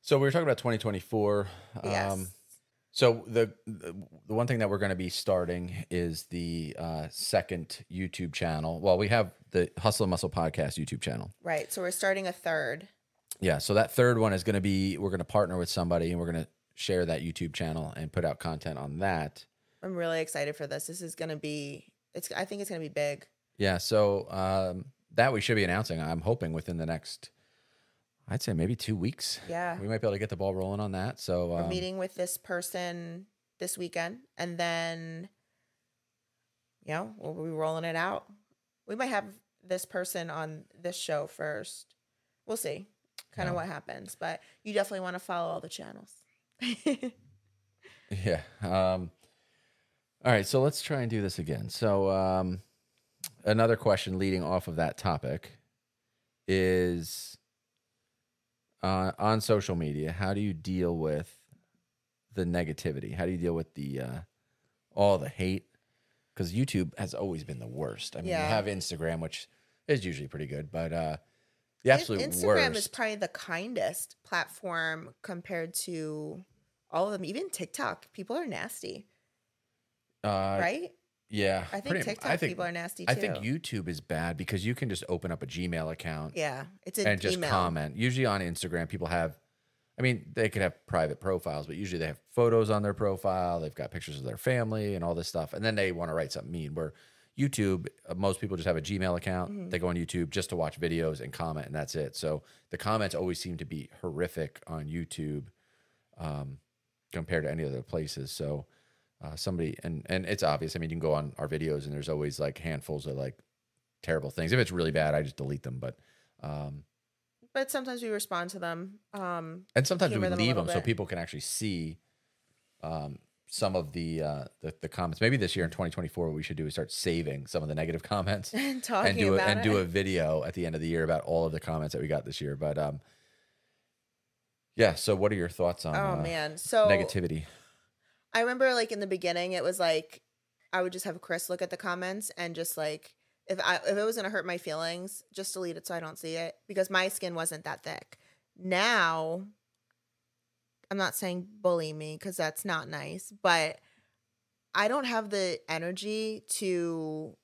So we were talking about 2024. Yes. So the one thing that we're going to be starting is the second YouTube channel. Well, we have the Hustle and Muscle Podcast YouTube channel. Right. So we're starting a third. Yeah. So that third one is going to be, we're going to partner with somebody and we're going to share that YouTube channel and put out content on that. I'm really excited for this. This is going to be, I think it's going to be big. Yeah. So that we should be announcing, I'm hoping within the next, I'd say maybe 2 weeks. Yeah. We might be able to get the ball rolling on that. So we're meeting with this person this weekend, and then, you know, we'll be rolling it out. We might have this person on this show first. We'll see kind of what happens, but you definitely want to follow all the channels. Yeah. All right. So let's try and do this again. So another question leading off of that topic is, on social media, how do you deal with the negativity? How do you deal with the all the hate? Because YouTube has always been the worst. I mean, you have Instagram, which is usually pretty good, but the absolute worst. Instagram is probably the kindest platform compared to all of them. Even TikTok, people are nasty, right? Yeah, I think TikTok people are nasty too. I think YouTube is bad because you can just open up a Gmail account. Yeah, it's an email. And just comment. Usually on Instagram, people have, I mean, they could have private profiles, but usually they have photos on their profile. They've got pictures of their family and all this stuff. And then they want to write something mean, where YouTube, most people just have a Gmail account. Mm-hmm. They go on YouTube just to watch videos and comment, and that's it. So the comments always seem to be horrific on YouTube compared to any other places. So... somebody, and it's obvious. I mean, you can go on our videos, and there's always like handfuls of like terrible things. If it's really bad, I just delete them. But sometimes we respond to them, and sometimes we leave them so people can actually see some of the comments. Maybe this year in 2024, what we should do is start saving some of the negative comments and do a video at the end of the year about all of the comments that we got this year. But yeah. So, what are your thoughts on negativity? I remember, like, in the beginning, it was like I would just have Chris look at the comments and just like, if it was gonna hurt my feelings, just delete it so I don't see it, because my skin wasn't that thick. Now, I'm not saying bully me because that's not nice, but I don't have the energy to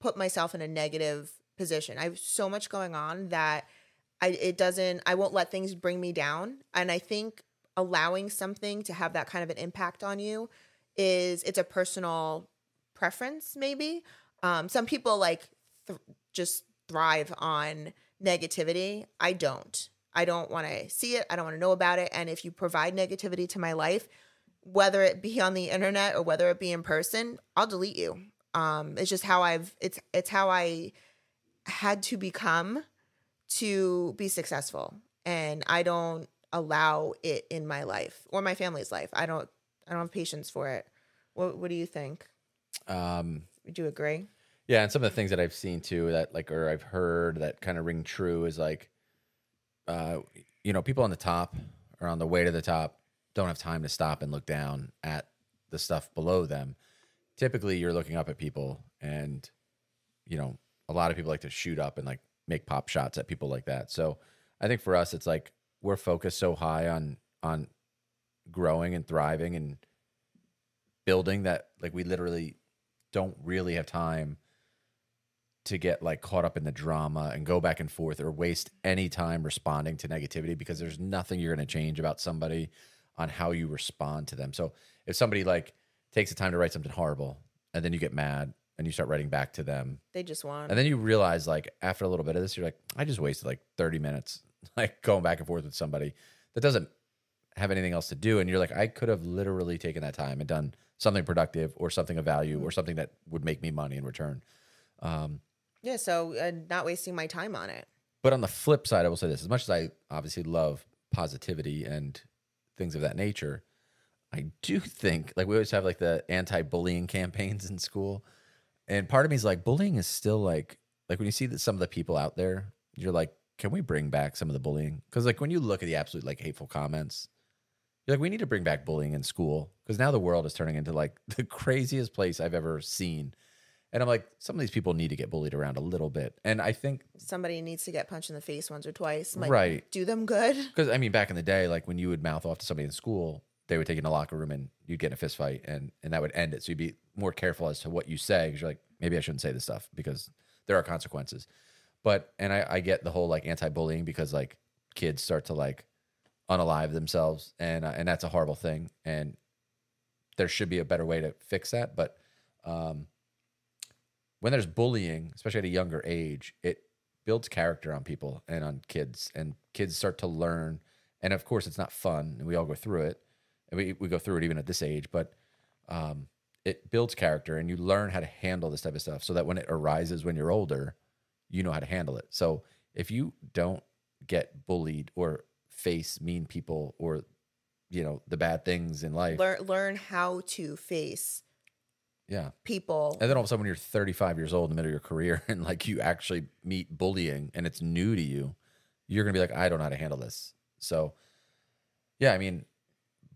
put myself in a negative position. I have so much going on that I won't let things bring me down, and I think allowing something to have that kind of an impact on you it's a personal preference, maybe. Some people like just thrive on negativity. I don't. I don't want to see it. I don't want to know about it. And if you provide negativity to my life, whether it be on the internet or whether it be in person, I'll delete you. It's just how it's how I had to become to be successful. And I don't allow it in my life or my family's life. I don't have patience for it. What do you think? Would you agree? Yeah. And some of the things that I've seen too, that like, or I've heard that kind of ring true, is like, you know, people on the top or on the way to the top don't have time to stop and look down at the stuff below them. Typically you're looking up at people, and, you know, a lot of people like to shoot up and like make pop shots at people like that. So I think for us, it's like, we're focused so high on growing and thriving and building that like we literally don't really have time to get like caught up in the drama and go back and forth or waste any time responding to negativity, because there's nothing you're going to change about somebody on how you respond to them. So if somebody like takes the time to write something horrible and then you get mad and you start writing back to them, they just want. And then you realize, like, after a little bit of this, you're like, I just wasted like 30 minutes like going back and forth with somebody that doesn't have anything else to do. And you're like, I could have literally taken that time and done something productive or something of value or something that would make me money in return. Yeah. So not wasting my time on it. But on the flip side, I will say this, as much as I obviously love positivity and things of that nature, I do think, like, we always have like the anti-bullying campaigns in school. And part of me is like, bullying is still like when you see that some of the people out there, you're like, can we bring back some of the bullying? Because like when you look at the absolute like hateful comments, you're like, we need to bring back bullying in school, because now the world is turning into like the craziest place I've ever seen. And I'm like, some of these people need to get bullied around a little bit. And I think somebody needs to get punched in the face once or twice. Like, right. Do them good. Because, I mean, back in the day, like when you would mouth off to somebody in school, they would take you in the locker room and you'd get in a fist fight and that would end it. So you'd be more careful as to what you say because you're like, maybe I shouldn't say this stuff because there are consequences. But, and I get the whole like anti-bullying because like kids start to like unalive themselves and that's a horrible thing. And there should be a better way to fix that. But when there's bullying, especially at a younger age, it builds character on people and on kids, and kids start to learn. And of course it's not fun and we all go through it. We go through it even at this age, but it builds character and you learn how to handle this type of stuff so that when it arises when you're older, you know how to handle it. So if you don't get bullied or face mean people or, you know, the bad things in life. Learn how to face people. And then all of a sudden when you're 35 years old in the middle of your career and like you actually meet bullying and it's new to you, you're going to be like, I don't know how to handle this. So yeah, I mean,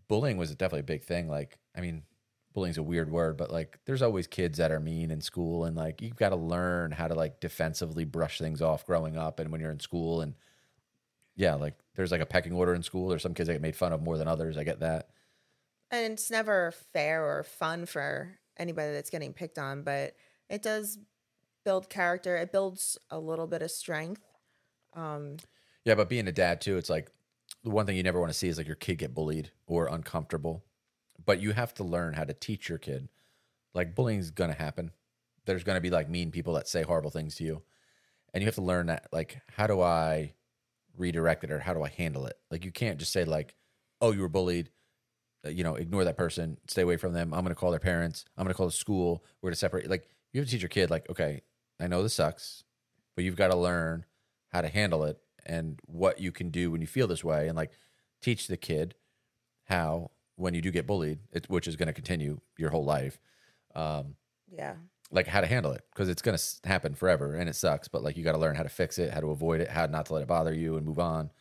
bullying was definitely a big thing. Like, I mean, bullying's a weird word, but like there's always kids that are mean in school and like you've got to learn how to like defensively brush things off growing up and when you're in school. And yeah, like there's like a pecking order in school. There's some kids that get made fun of more than others. I get that. And it's never fair or fun for anybody that's getting picked on, but it does build character. It builds a little bit of strength. Yeah, but being a dad too, it's like the one thing you never want to see is like your kid get bullied or uncomfortable, but you have to learn how to teach your kid. Like bullying is going to happen. There's going to be like mean people that say horrible things to you. And you have to learn that, like, how do I redirect it or how do I handle it? Like you can't just say like, oh, you were bullied, you know, ignore that person, stay away from them. I'm going to call their parents. I'm going to call the school. We're going to separate. Like you have to teach your kid like, okay, I know this sucks, but you've got to learn how to handle it and what you can do when you feel this way, and like teach the kid how when you do get bullied, which is going to continue your whole life. Like how to handle it, because it's going to happen forever and it sucks, but like you got to learn how to fix it, how to avoid it, how not to let it bother you and move on.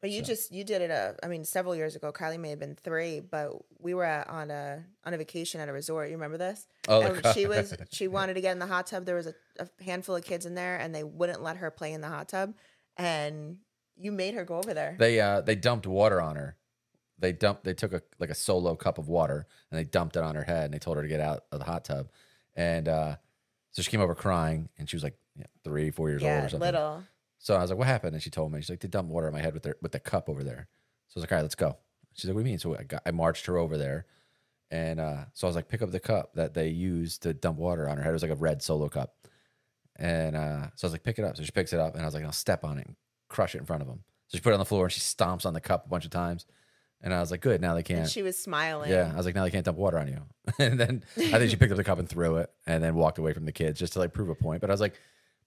But you did it, I mean, several years ago. Kylie may have been 3, but we were on a vacation at a resort. You remember this? Oh, and she wanted to get in the hot tub. There was a handful of kids in there and they wouldn't let her play in the hot tub. And you made her go over there. They dumped water on her. They took a solo cup of water and they dumped it on her head and they told her to get out of the hot tub. And so she came over crying and she was like 3, 4 years old or something. Little. So I was like, what happened? And she told me, she's like, they dumped water on my head with the cup over there. So I was like, all right, let's go. She's like, what do you mean? So I marched her over there. And so I was like, pick up the cup that they used to dump water on her head. It was like a red solo cup. And so I was like, pick it up. So she picks it up and I was like, I'll step on it and crush it in front of them. So she put it on the floor and she stomps on the cup a bunch of times. And I was like, good, now they can't. And she was smiling. Yeah, I was like, now they can't dump water on you. And then I think she picked up the cup and threw it and then walked away from the kids just to like prove a point. But I was like,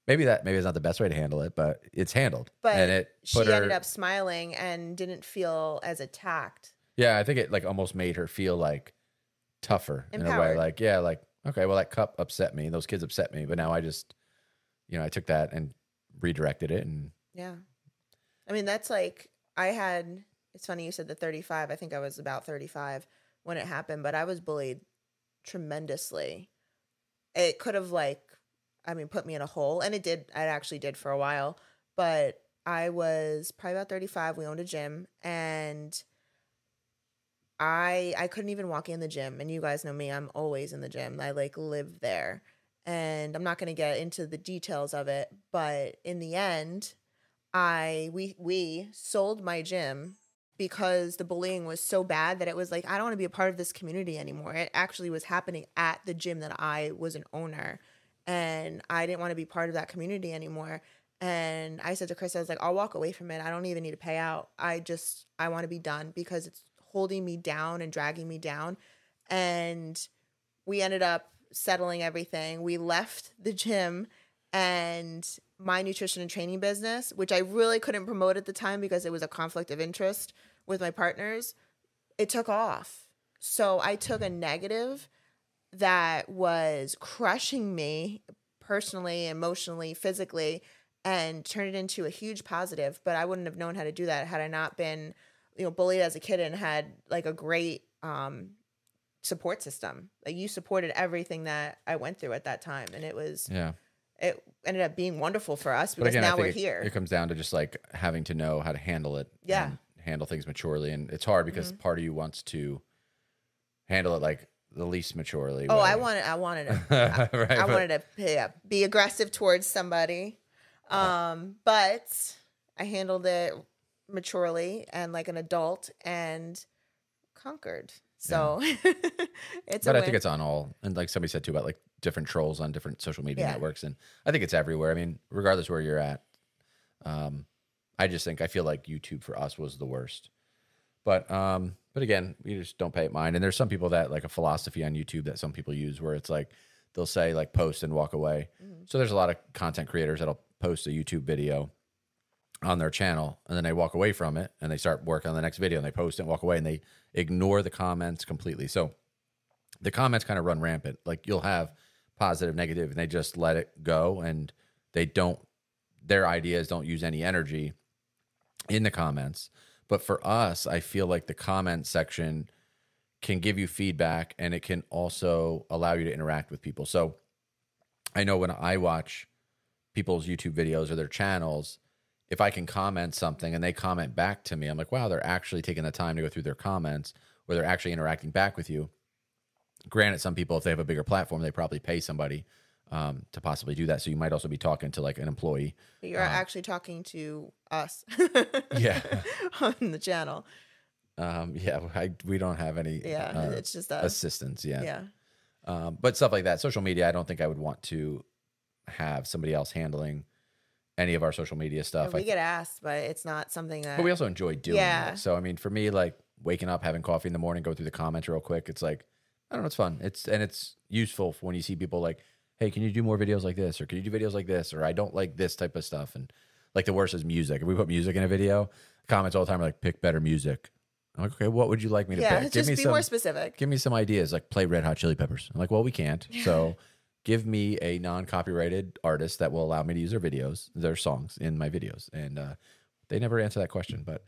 maybe it's not the best way to handle it, but it's handled. But and she ended up smiling and didn't feel as attacked. Yeah, I think it like almost made her feel like tougher Empowered. In a way. Like, yeah, like, okay, well, that cup upset me. Those kids upset me. But now I just, you know, I took that and redirected it. And yeah, I mean, that's like it's funny you said the 35. I think I was about 35 when it happened, but I was bullied tremendously. It could have put me in a hole, and it did. It actually did for a while, but I was probably about 35. We owned a gym, and I couldn't even walk in the gym. And you guys know me. I'm always in the gym. I like live there. And I'm not going to get into the details of it, but in the end, we sold my gym because the bullying was so bad that it was like, I don't want to be a part of this community anymore. It actually was happening at the gym that I was an owner, and I didn't want to be part of that community anymore. And I said to Chris, I was like, I'll walk away from it. I don't even need to pay out. I want to be done because it's holding me down and dragging me down. And we ended up settling everything. We left the gym and my nutrition and training business, which I really couldn't promote at the time because it was a conflict of interest with my partners, it took off. So I took a negative that was crushing me personally, emotionally, physically, and turned it into a huge positive. But I wouldn't have known how to do that had I not been, bullied as a kid and had like a great support system. Like, you supported everything that I went through at that time, and it was, yeah, it ended up being wonderful for us, because again, now we're here. It comes down to just like having to know how to handle it, yeah, and handle things maturely. And it's hard because part of you wants to handle it like the least maturely. Oh, I wanted to yeah, be aggressive towards somebody, but I handled it maturely and like an adult and conquered. So yeah. It's but I think it's on all, and like somebody said too about like different trolls on different social media networks, and I think it's everywhere. I mean, regardless where you're at, I just think I feel like YouTube for us was the worst. But again, we just don't pay it mind. And there's some people that like a philosophy on YouTube that some people use where it's like they'll say like post and walk away. Mm-hmm. So there's a lot of content creators that'll post a YouTube video on their channel, and then they walk away from it and they start working on the next video, and they post and walk away, and they ignore the comments completely. So the comments kind of run rampant. Like, you'll have positive, negative, and they just let it go, and they don't, their ideas don't use any energy in the comments. But for us, I feel like the comment section can give you feedback, and it can also allow you to interact with people. So I know when I watch people's YouTube videos or their channels, if I can comment something and they comment back to me, I'm like, wow, they're actually taking the time to go through their comments, or they're actually interacting back with you. Granted, some people, if they have a bigger platform, they probably pay somebody to possibly do that. So you might also be talking to like an employee. But you're actually talking to us on the channel. We don't have any it's just assistants. But stuff like that. Social media, I don't think I would want to have somebody else handling any of our social media stuff. And we get asked, but it's not something that... But we also enjoy doing it. So, I mean, for me, like, waking up, having coffee in the morning, go through the comments real quick, it's like, I don't know, it's fun. It's useful when you see people like, hey, can you do more videos like this? Or can you do videos like this? Or I don't like this type of stuff. And, like, the worst is music. If we put music in a video, comments all the time are like, pick better music. I'm like, okay, what would you like me to pick? Just more specific. Give me some ideas, like, play Red Hot Chili Peppers. I'm like, well, we can't, so... Give me a non-copyrighted artist that will allow me to use their videos, their songs in my videos. And they never answer that question, but